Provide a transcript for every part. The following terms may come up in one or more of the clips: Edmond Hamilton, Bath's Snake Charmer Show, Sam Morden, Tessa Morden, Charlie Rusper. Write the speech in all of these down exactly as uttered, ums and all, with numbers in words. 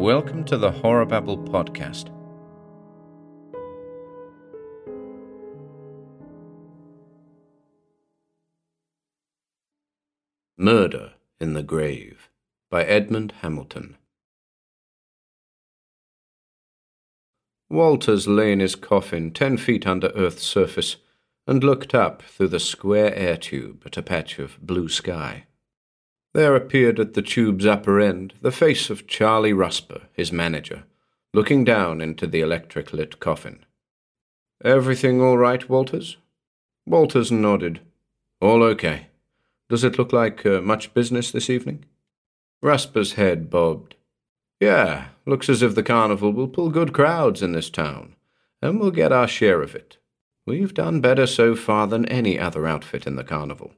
Welcome to the Horror Babble podcast. Murder in the Grave by Edmond Hamilton. Walters lay in his coffin ten feet under Earth's surface and looked up through the square air tube at a patch of blue sky. There appeared at the tube's upper end the face of Charlie Rusper, his manager, looking down into the electric-lit coffin. "Everything all right, Walters?" Walters nodded. "All okay. Does it look like uh, much business this evening?" Rusper's head bobbed. "Yeah, looks as if the carnival will pull good crowds in this town, and we'll get our share of it. We've done better so far than any other outfit in the carnival."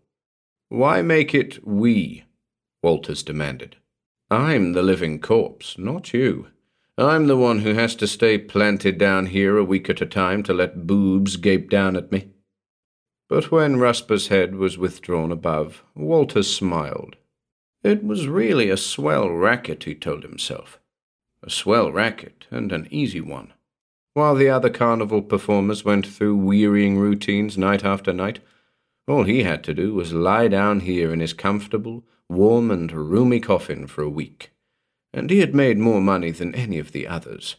"Why make it we?" Walters demanded. "I'm the living corpse, not you. I'm the one who has to stay planted down here a week at a time to let boobs gape down at me." But when Rusper's head was withdrawn above, Walters smiled. It was really a swell racket, he told himself. A swell racket, and an easy one. While the other carnival performers went through wearying routines night after night, all he had to do was lie down here in his comfortable, warm and roomy coffin for a week, and he had made more money than any of the others.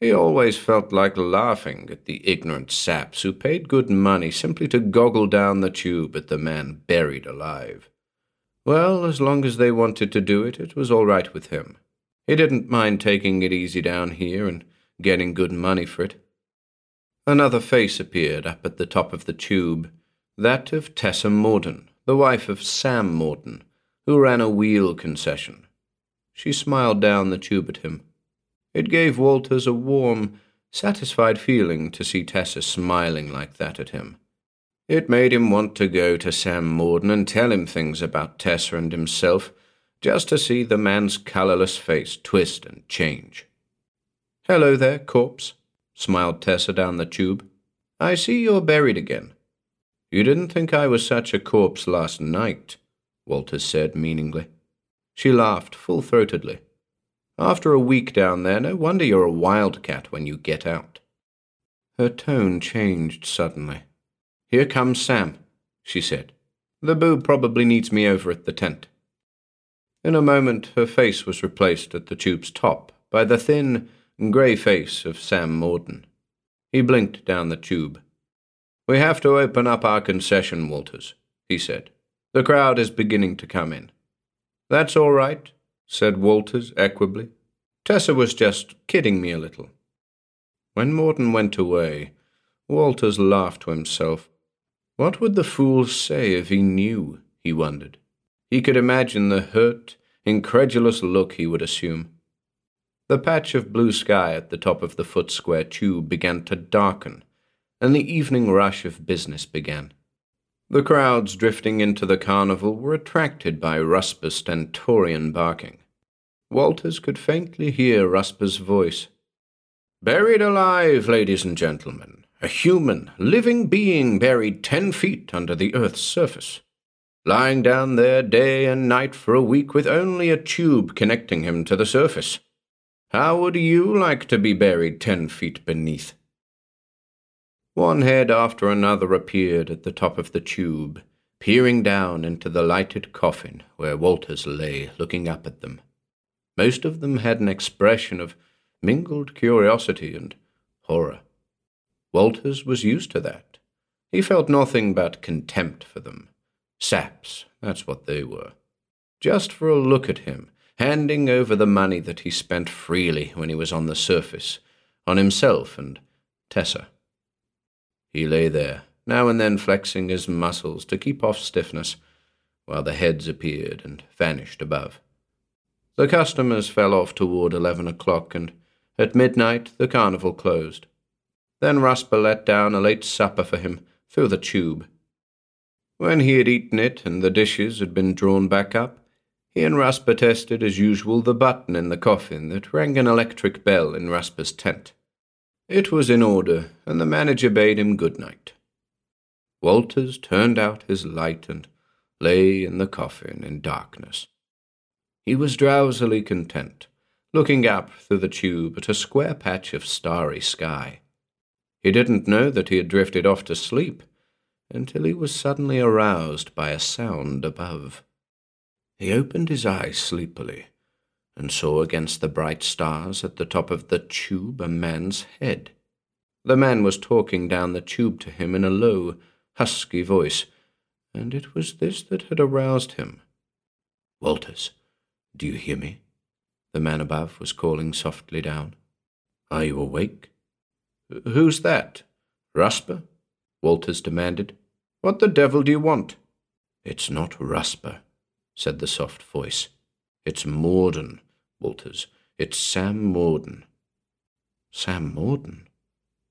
He always felt like laughing at the ignorant saps who paid good money simply to goggle down the tube at the man buried alive. Well, as long as they wanted to do it, it was all right with him. He didn't mind taking it easy down here and getting good money for it. Another face appeared up at the top of the tube, that of Tessa Morden, the wife of Sam Morden, who ran a wheel concession. She smiled down the tube at him. It gave Walters a warm, satisfied feeling to see Tessa smiling like that at him. It made him want to go to Sam Morden and tell him things about Tessa and himself, just to see the man's colourless face twist and change. "Hello there, corpse," smiled Tessa down the tube. "I see you're buried again." "You didn't think I was such a corpse last night," Walters said meaningly. She laughed full-throatedly. "After a week down there, no wonder you're a wildcat when you get out." Her tone changed suddenly. "Here comes Sam," she said. "The boob probably needs me over at the tent." In a moment her face was replaced at the tube's top by the thin, grey face of Sam Morden. He blinked down the tube. "We have to open up our concession, Walters," he said. "The crowd is beginning to come in." "That's all right," said Walters equably. "Tessa was just kidding me a little." When Morden went away, Walters laughed to himself. What would the fool say if he knew, he wondered. He could imagine the hurt, incredulous look he would assume. The patch of blue sky at the top of the foot-square tube began to darken, and the evening rush of business began. The crowds drifting into the carnival were attracted by Rusper's stentorian barking. Walters could faintly hear Rusper's voice. "Buried alive, ladies and gentlemen, a human, living being buried ten feet under the earth's surface, lying down there day and night for a week with only a tube connecting him to the surface. How would you like to be buried ten feet beneath?" One head after another appeared at the top of the tube, peering down into the lighted coffin where Walters lay looking up at them. Most of them had an expression of mingled curiosity and horror. Walters was used to that. He felt nothing but contempt for them. Saps, that's what they were. Just for a look at him, handing over the money that he spent freely when he was on the surface, on himself and Tessa. He lay there, now and then flexing his muscles to keep off stiffness, while the heads appeared and vanished above. The customers fell off toward eleven o'clock, and at midnight the carnival closed. Then Rusper let down a late supper for him through the tube. When he had eaten it and the dishes had been drawn back up, he and Rusper tested, as usual, the button in the coffin that rang an electric bell in Rusper's tent. It was in order, and the manager bade him good night. Walters turned out his light and lay in the coffin in darkness. He was drowsily content, looking up through the tube at a square patch of starry sky. He didn't know that he had drifted off to sleep until he was suddenly aroused by a sound above. He opened his eyes sleepily and saw against the bright stars at the top of the tube a man's head. The man was talking down the tube to him in a low, husky voice, and it was this that had aroused him. "Walters, do you hear me?" the man above was calling softly down. "Are you awake?" "Who's that? Rusper?" Walters demanded. "What the devil do you want?" "It's not Rusper," said the soft voice. "It's Morden, Walters. It's Sam Morden." Sam Morden?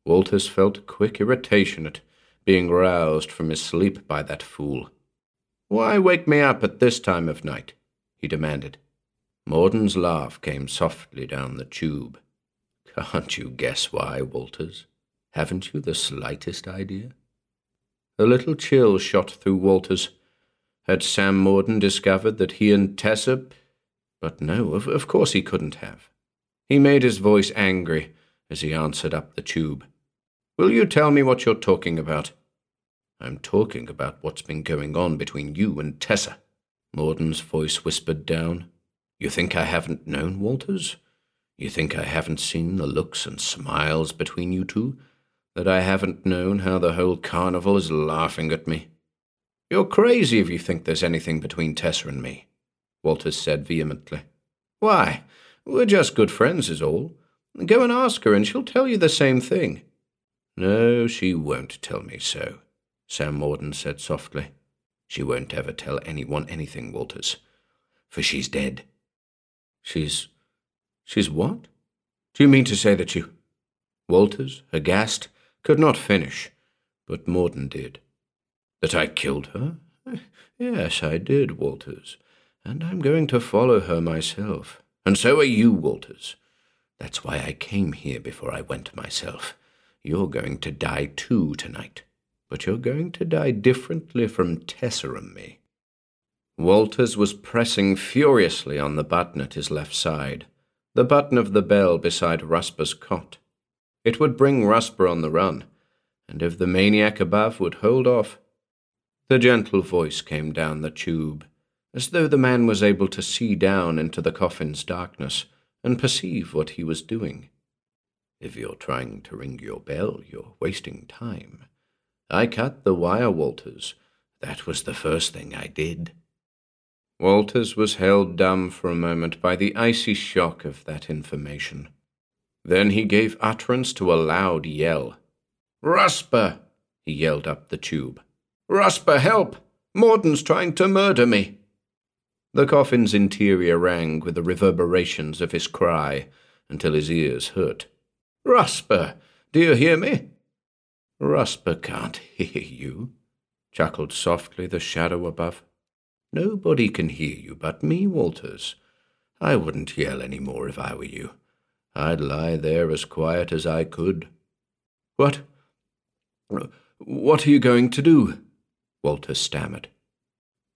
Walters felt quick irritation at being roused from his sleep by that fool. "Why wake me up at this time of night?" he demanded. Morden's laugh came softly down the tube. "Can't you guess why, Walters? Haven't you the slightest idea?" A little chill shot through Walters. Had Sam Morden discovered that he and Tessa... But no, of, of course he couldn't have. He made his voice angry as he answered up the tube. "Will you tell me what you're talking about?" "I'm talking about what's been going on between you and Tessa," Morden's voice whispered down. "You think I haven't known, Walters? You think I haven't seen the looks and smiles between you two? That I haven't known how the whole carnival is laughing at me?" "You're crazy if you think there's anything between Tessa and me," Walters said vehemently. "Why, we're just good friends is all. Go and ask her and she'll tell you the same thing." "No, she won't tell me so," Sam Morden said softly. "She won't ever tell anyone anything, Walters, for she's dead." She's... she's what? Do you mean to say that you... Walters, aghast, could not finish, but Morden did. "That I killed her? Yes, I did, Walters, and I'm going to follow her myself. And so are you, Walters. That's why I came here before I went myself. You're going to die too tonight, but you're going to die differently from Tessa and me." Walters was pressing furiously on the button at his left side, the button of the bell beside Rusper's cot. It would bring Rusper on the run, and if the maniac above would hold off... The gentle voice came down the tube, as though the man was able to see down into the coffin's darkness and perceive what he was doing. "If you're trying to ring your bell, you're wasting time. I cut the wire, Walters. That was the first thing I did." Walters was held dumb for a moment by the icy shock of that information. Then he gave utterance to a loud yell. "Rusper!" he yelled up the tube. "Rusper, help! Morden's trying to murder me!" The coffin's interior rang with the reverberations of his cry until his ears hurt. "Rusper, do you hear me?" "Rusper can't hear you," chuckled softly the shadow above. "Nobody can hear you but me, Walters. I wouldn't yell any more if I were you. I'd lie there as quiet as I could." "What? What are you going to do?" Walters stammered.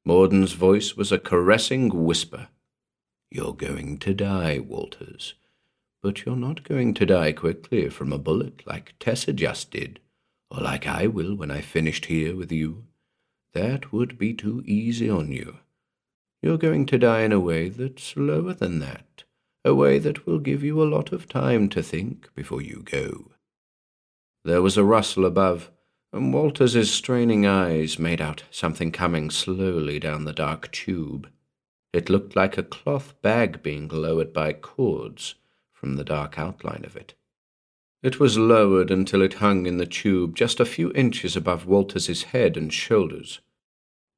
Morden's voice was a caressing whisper. "You're going to die, Walters. But you're not going to die quickly from a bullet like Tessa just did, or like I will when I finished here with you. That would be too easy on you. You're going to die in a way that's slower than that, a way that will give you a lot of time to think before you go." There was a rustle above, and Walters's straining eyes made out something coming slowly down the dark tube. It looked like a cloth bag being lowered by cords from the dark outline of it. It was lowered until it hung in the tube just a few inches above Walters's head and shoulders.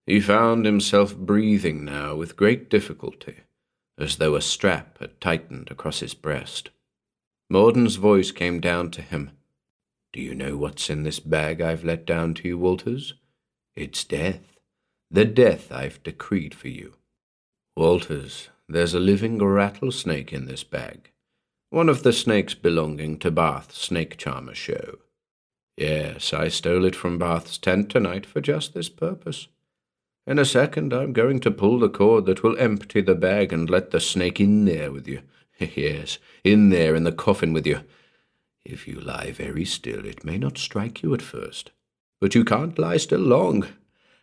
He found himself breathing now with great difficulty, as though a strap had tightened across his breast. Morden's voice came down to him. "Do you know what's in this bag I've let down to you, Walters? It's death, the death I've decreed for you. Walters, there's a living rattlesnake in this bag, one of the snakes belonging to Bath's Snake Charmer Show. Yes, I stole it from Bath's tent tonight for just this purpose. In a second I'm going to pull the cord that will empty the bag and let the snake in there with you. Yes, in there, in the coffin with you. If you lie very still, it may not strike you at first. But you can't lie still long,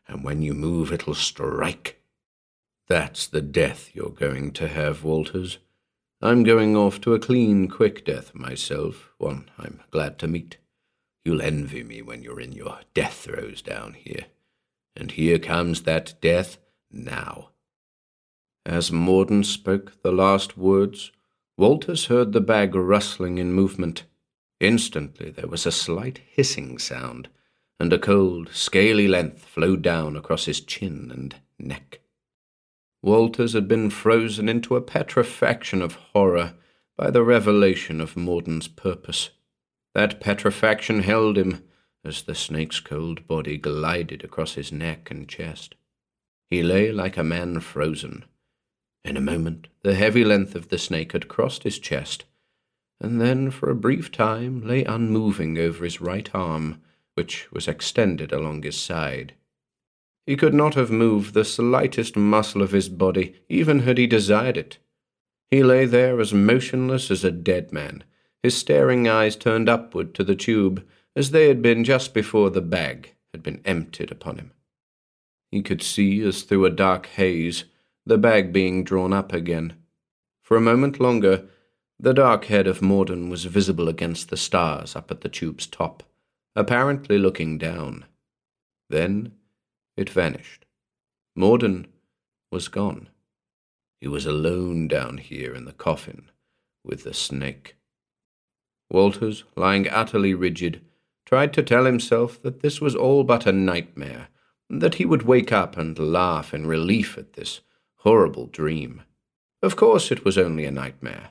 and when you move, it'll strike. That's the death you're going to have, Walters. I'm going off to a clean, quick death myself, one I'm glad to meet. You'll envy me when you're in your death throes down here. And here comes that death now. As Morden spoke the last words, Walters heard the bag rustling in movement. Instantly there was a slight hissing sound, and a cold, scaly length flowed down across his chin and neck. Walters had been frozen into a petrifaction of horror by the revelation of Morden's purpose. That petrifaction held him as the snake's cold body glided across his neck and chest. He lay like a man frozen. In a moment, the heavy length of the snake had crossed his chest, and then for a brief time lay unmoving over his right arm, which was extended along his side. He could not have moved the slightest muscle of his body, even had he desired it. He lay there as motionless as a dead man, his staring eyes turned upward to the tube, as they had been just before the bag had been emptied upon him. He could see, as through a dark haze, the bag being drawn up again. For a moment longer, the dark head of Morden was visible against the stars up at the tube's top, apparently looking down. Then it vanished. Morden was gone. He was alone down here in the coffin with the snake. Walters, lying utterly rigid, tried to tell himself that this was all but a nightmare, that he would wake up and laugh in relief at this horrible dream. Of course it was only a nightmare.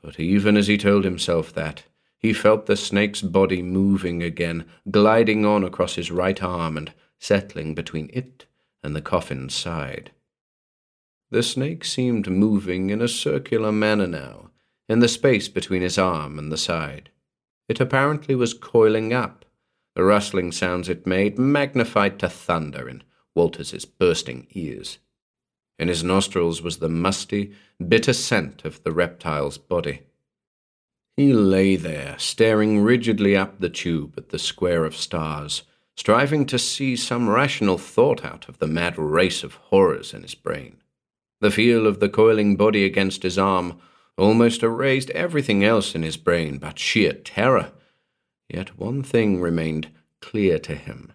But even as he told himself that, he felt the snake's body moving again, gliding on across his right arm and settling between it and the coffin's side. The snake seemed moving in a circular manner now, in the space between his arm and the side. It apparently was coiling up, the rustling sounds it made magnified to thunder in Walters's bursting ears. In his nostrils was the musty, bitter scent of the reptile's body. He lay there, staring rigidly up the tube at the square of stars, striving to see some rational thought out of the mad race of horrors in his brain. The feel of the coiling body against his arm almost erased everything else in his brain but sheer terror. Yet one thing remained clear to him.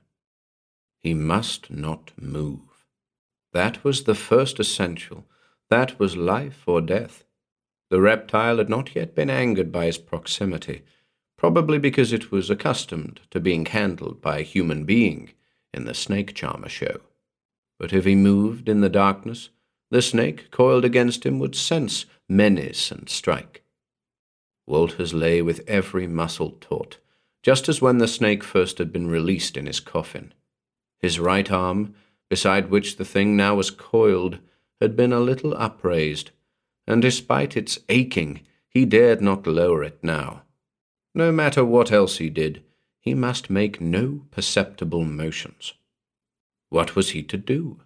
He must not move. That was the first essential. That was life or death. The reptile had not yet been angered by his proximity, probably because it was accustomed to being handled by a human being in the Snake Charmer show. But if he moved in the darkness, the snake coiled against him would sense menace and strike. Walters lay with every muscle taut, just as when the snake first had been released in his coffin. His right arm, beside which the thing now was coiled, had been a little upraised, and despite its aching, he dared not lower it now. No matter what else he did, he must make no perceptible motions. What was he to do?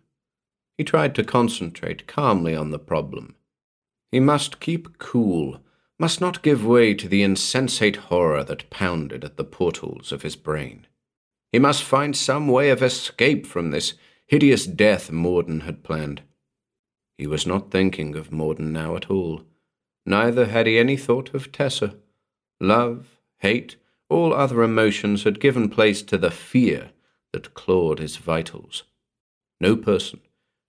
He tried to concentrate calmly on the problem. He must keep cool, must not give way to the insensate horror that pounded at the portals of his brain. He must find some way of escape from this hideous death Morden had planned. He was not thinking of Morden now at all. Neither had he any thought of Tessa. Love, hate, all other emotions had given place to the fear that clawed his vitals. No person,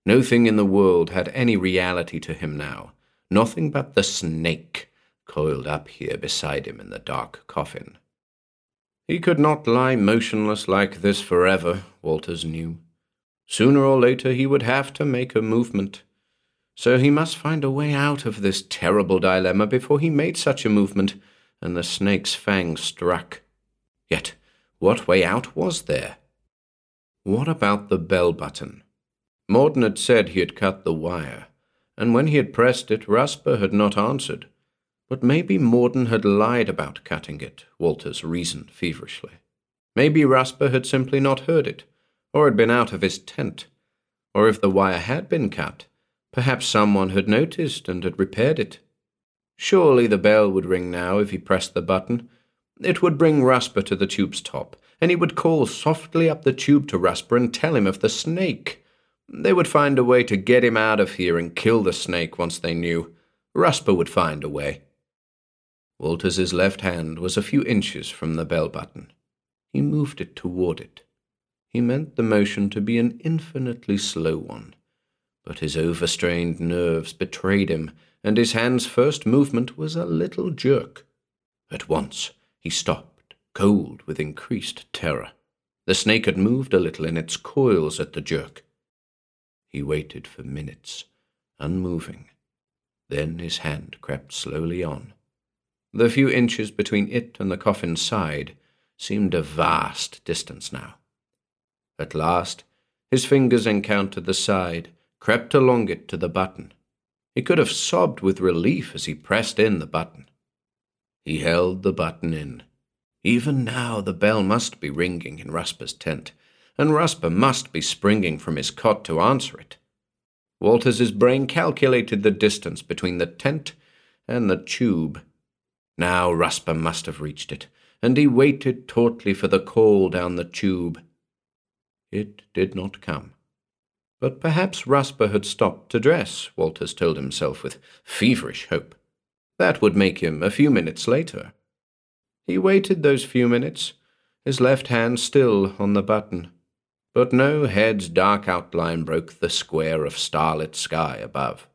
no thing in the world had any reality to him now. Nothing but the snake coiled up here beside him in the dark coffin. He could not lie motionless like this forever, Walters knew. Sooner or later he would have to make a movement. So he must find a way out of this terrible dilemma before he made such a movement, and the snake's fang struck. Yet what way out was there? What about the bell button? Morden had said he had cut the wire, and when he had pressed it, Rusper had not answered. But maybe Morden had lied about cutting it, Walters reasoned feverishly. Maybe Rusper had simply not heard it, or had been out of his tent, or if the wire had been cut, perhaps someone had noticed and had repaired it. Surely the bell would ring now if he pressed the button. It would bring Rusper to the tube's top, and he would call softly up the tube to Rusper and tell him of the snake. They would find a way to get him out of here and kill the snake once they knew. Rusper would find a way. Walters's left hand was a few inches from the bell button. He moved it toward it. He meant the motion to be an infinitely slow one, but his overstrained nerves betrayed him, and his hand's first movement was a little jerk. At once he stopped, cold with increased terror. The snake had moved a little in its coils at the jerk. He waited for minutes, unmoving. Then his hand crept slowly on. The few inches between it and the coffin's side seemed a vast distance now. At last, his fingers encountered the side, crept along it to the button. He could have sobbed with relief as he pressed in the button. He held the button in. Even now the bell must be ringing in Rusper's tent, and Rusper must be springing from his cot to answer it. Walters's brain calculated the distance between the tent and the tube. Now Rusper must have reached it, and he waited tautly for the call down the tube. It did not come. But perhaps Rusper had stopped to dress, Walters told himself with feverish hope. That would make him a few minutes later. He waited those few minutes, his left hand still on the button. But no head's dark outline broke the square of starlit sky above.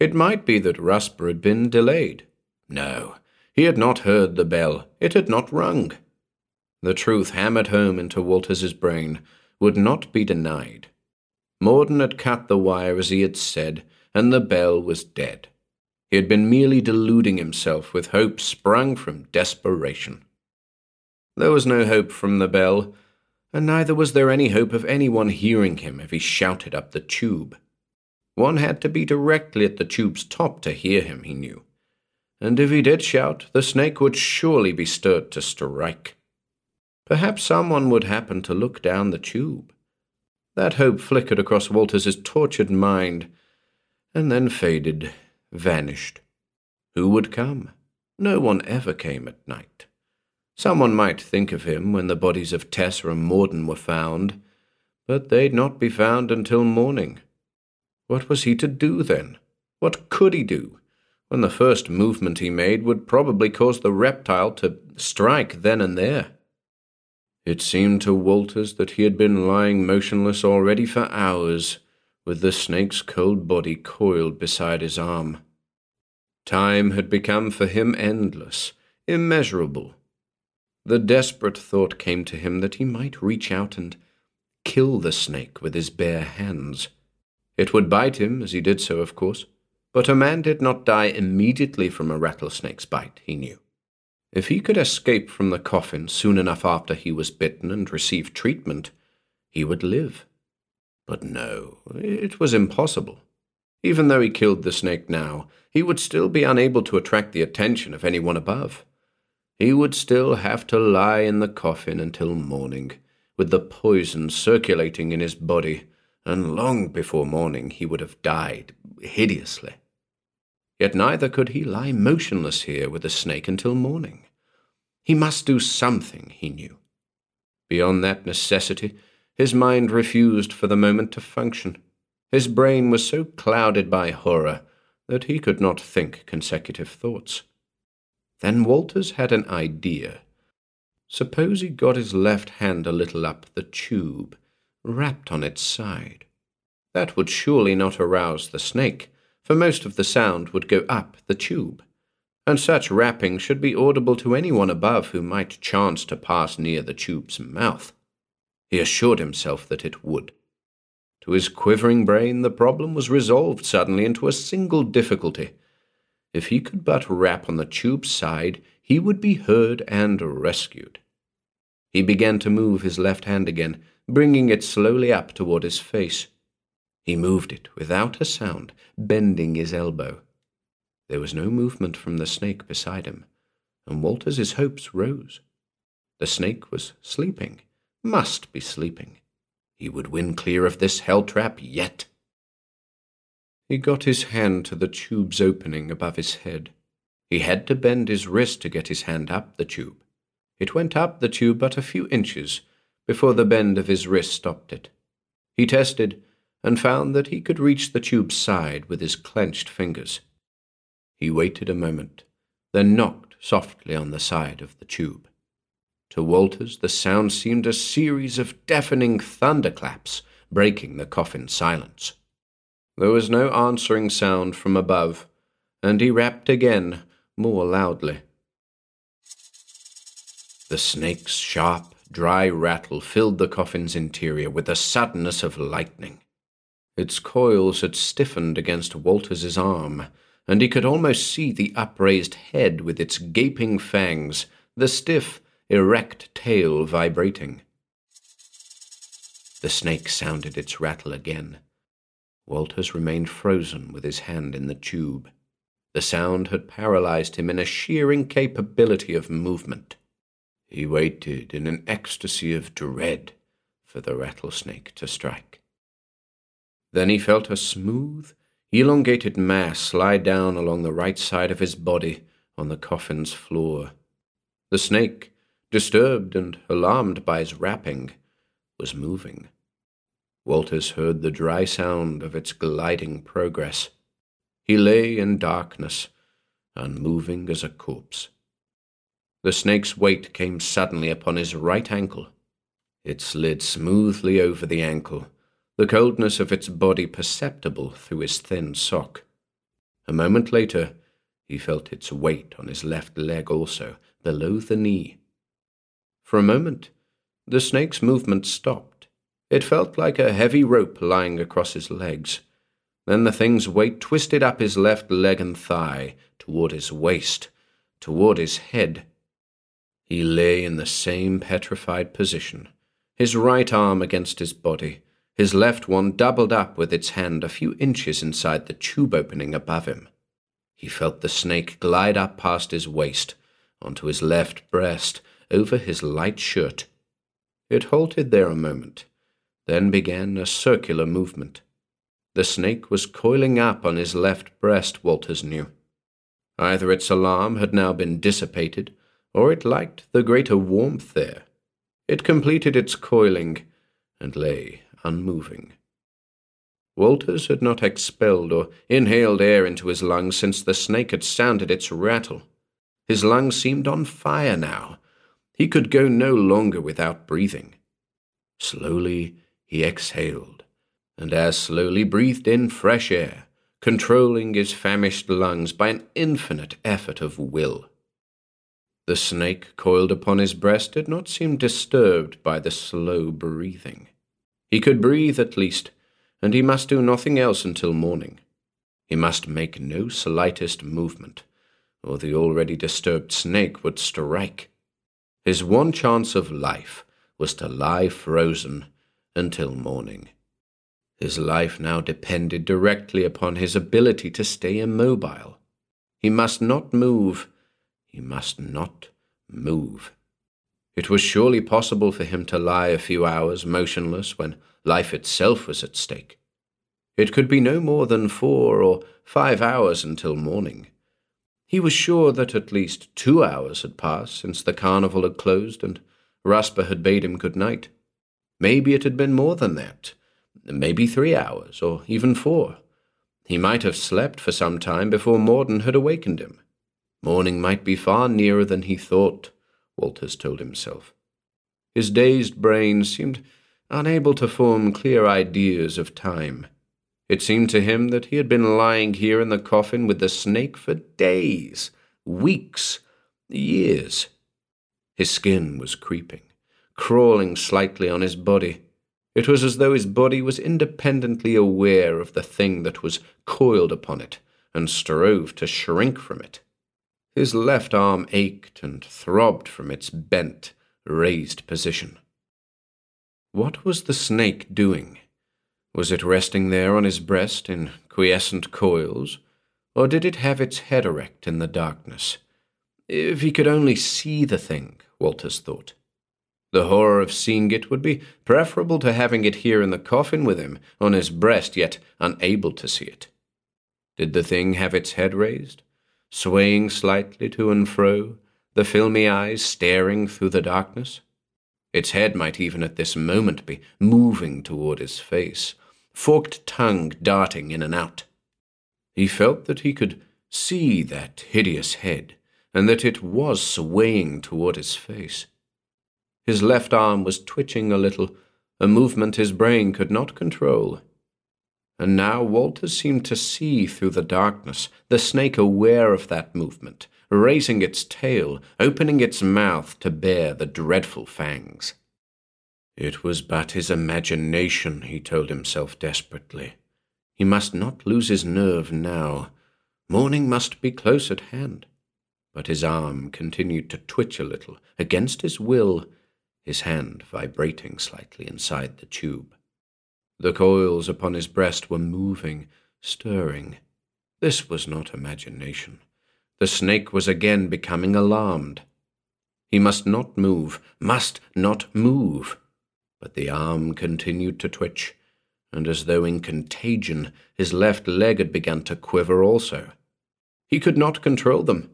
It might be that Rusper had been delayed. No, he had not heard the bell. It had not rung. The truth hammered home into Walters's brain would not be denied. Morden had cut the wire as he had said, and the bell was dead. He had been merely deluding himself with hope sprung from desperation. There was no hope from the bell, and neither was there any hope of anyone hearing him if he shouted up the tube. One had to be directly at the tube's top to hear him, he knew. And if he did shout, the snake would surely be stirred to strike. Perhaps someone would happen to look down the tube. That hope flickered across Walters's tortured mind, and then faded, vanished. Who would come? No one ever came at night. Someone might think of him when the bodies of Tessa and Morden were found, but they'd not be found until morning. What was he to do then? What could he do, when the first movement he made would probably cause the reptile to strike then and there? It seemed to Walters that he had been lying motionless already for hours, with the snake's cold body coiled beside his arm. Time had become for him endless, immeasurable. The desperate thought came to him that he might reach out and kill the snake with his bare hands. It would bite him as he did so, of course, but a man did not die immediately from a rattlesnake's bite, he knew. If he could escape from the coffin soon enough after he was bitten and received treatment, he would live. But no, it was impossible. Even though he killed the snake now, he would still be unable to attract the attention of anyone above. He would still have to lie in the coffin until morning, with the poison circulating in his body, and long before morning he would have died hideously. Yet neither could he lie motionless here with the snake until morning. He must do something, he knew. Beyond that necessity, his mind refused for the moment to function. His brain was so clouded by horror that he could not think consecutive thoughts. Then Walters had an idea. Suppose he got his left hand a little up the tube, wrapped on its side. That would surely not arouse the snake, for most of the sound would go up the tube, and such rapping should be audible to anyone above who might chance to pass near the tube's mouth. He assured himself that it would. To his quivering brain, the problem was resolved suddenly into a single difficulty. If he could but rap on the tube's side, he would be heard and rescued. He began to move his left hand again, bringing it slowly up toward his face. He moved it without a sound, bending his elbow. There was no movement from the snake beside him, and Walters's hopes rose. The snake was sleeping, must be sleeping. He would win clear of this hell trap yet. He got his hand to the tube's opening above his head. He had to bend his wrist to get his hand up the tube. It went up the tube but a few inches before the bend of his wrist stopped it. He tested and found that he could reach the tube's side with his clenched fingers. He waited a moment, then knocked softly on the side of the tube. To Walters, the sound seemed a series of deafening thunderclaps, breaking the coffin silence. There was no answering sound from above, and he rapped again, more loudly. The snake's sharp, dry rattle filled the coffin's interior with the suddenness of lightning. Its coils had stiffened against Walters's arm, and he could almost see the upraised head with its gaping fangs, the stiff, erect tail vibrating. The snake sounded its rattle again. Walters remained frozen with his hand in the tube. The sound had paralyzed him in a sheer incapability of movement. He waited in an ecstasy of dread for the rattlesnake to strike. Then he felt a smooth, elongated mass slide down along the right side of his body on the coffin's floor. The snake, disturbed and alarmed by his rapping, was moving. Walters heard the dry sound of its gliding progress. He lay in darkness, unmoving as a corpse. The snake's weight came suddenly upon his right ankle. It slid smoothly over the ankle, the coldness of its body perceptible through his thin sock. A moment later, he felt its weight on his left leg also, below the knee. For a moment, the snake's movement stopped. It felt like a heavy rope lying across his legs. Then the thing's weight twisted up his left leg and thigh, toward his waist, toward his head. He lay in the same petrified position, his right arm against his body, his left one doubled up with its hand a few inches inside the tube opening above him. He felt the snake glide up past his waist, onto his left breast, over his light shirt. It halted there a moment, then began a circular movement. The snake was coiling up on his left breast, Walters knew. Either its alarm had now been dissipated, or it liked the greater warmth there. It completed its coiling, and lay unmoving. Walters had not expelled or inhaled air into his lungs since the snake had sounded its rattle. His lungs seemed on fire now. He could go no longer without breathing. Slowly he exhaled, and as slowly breathed in fresh air, controlling his famished lungs by an infinite effort of will. The snake coiled upon his breast did not seem disturbed by the slow breathing. He could breathe at least, and he must do nothing else until morning. He must make no slightest movement, or the already disturbed snake would strike. His one chance of life was to lie frozen until morning. His life now depended directly upon his ability to stay immobile. He must not move. He must not move. It was surely possible for him to lie a few hours motionless when life itself was at stake. It could be no more than four or five hours until morning. He was sure that at least two hours had passed since the carnival had closed and Rusper had bade him good night. Maybe it had been more than that, maybe three hours, or even four. He might have slept for some time before Morden had awakened him. Morning might be far nearer than he thought, Walters told himself. His dazed brain seemed unable to form clear ideas of time. It seemed to him that he had been lying here in the coffin with the snake for days, weeks, years. His skin was creeping, crawling slightly on his body. It was as though his body was independently aware of the thing that was coiled upon it and strove to shrink from it. His left arm ached and throbbed from its bent, raised position. What was the snake doing? Was it resting there on his breast in quiescent coils, or did it have its head erect in the darkness? If he could only see the thing, Walters thought. The horror of seeing it would be preferable to having it here in the coffin with him, on his breast, yet unable to see it. Did the thing have its head raised, swaying slightly to and fro, the filmy eyes staring through the darkness. Its head might even at this moment be moving toward his face, forked tongue darting in and out. He felt that he could see that hideous head, and that it was swaying toward his face. His left arm was twitching a little, a movement his brain could not control. And now Walter seemed to see through the darkness, the snake aware of that movement, raising its tail, opening its mouth to bear the dreadful fangs. It was but his imagination, he told himself desperately. He must not lose his nerve now. Morning must be close at hand. But his arm continued to twitch a little, against his will, his hand vibrating slightly inside the tube. The coils upon his breast were moving, stirring. This was not imagination. The snake was again becoming alarmed. He must not move, must not move. But the arm continued to twitch, and as though in contagion, his left leg had begun to quiver also. He could not control them.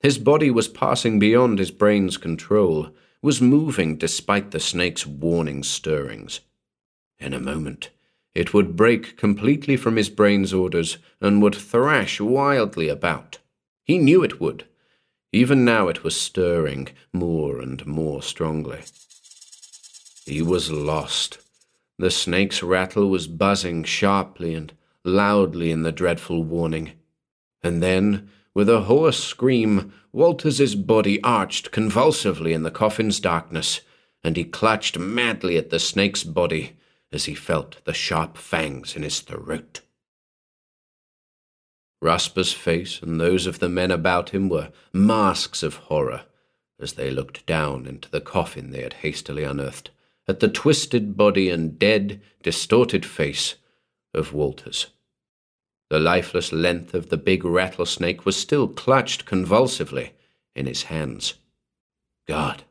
His body was passing beyond his brain's control, was moving despite the snake's warning stirrings. In a moment, it would break completely from his brain's orders and would thrash wildly about. He knew it would. Even now it was stirring more and more strongly. He was lost. The snake's rattle was buzzing sharply and loudly in the dreadful warning. And then, with a hoarse scream, Walters's body arched convulsively in the coffin's darkness, and he clutched madly at the snake's body as he felt the sharp fangs in his throat. Rusper's face and those of the men about him were masks of horror as they looked down into the coffin they had hastily unearthed, at the twisted body and dead, distorted face of Walters. The lifeless length of the big rattlesnake was still clutched convulsively in his hands. "God,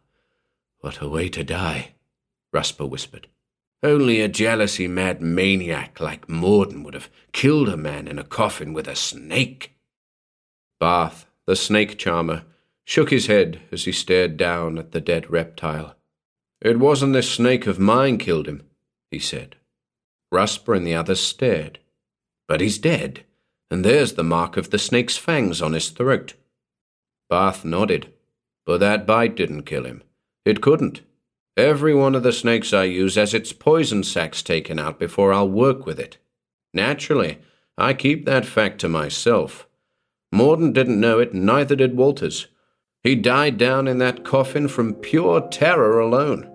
what a way to die," Rusper whispered. "Only a jealousy-mad maniac like Morden would have killed a man in a coffin with a snake." Bath, the snake charmer, shook his head as he stared down at the dead reptile. "It wasn't this snake of mine killed him," he said. Rusper and the others stared. "But he's dead, and there's the mark of the snake's fangs on his throat." Bath nodded. "But that bite didn't kill him. It couldn't. Every one of the snakes I use has its poison sacs taken out before I'll work with it. Naturally, I keep that fact to myself. Morden didn't know it, neither did Walters. He died down in that coffin from pure terror alone.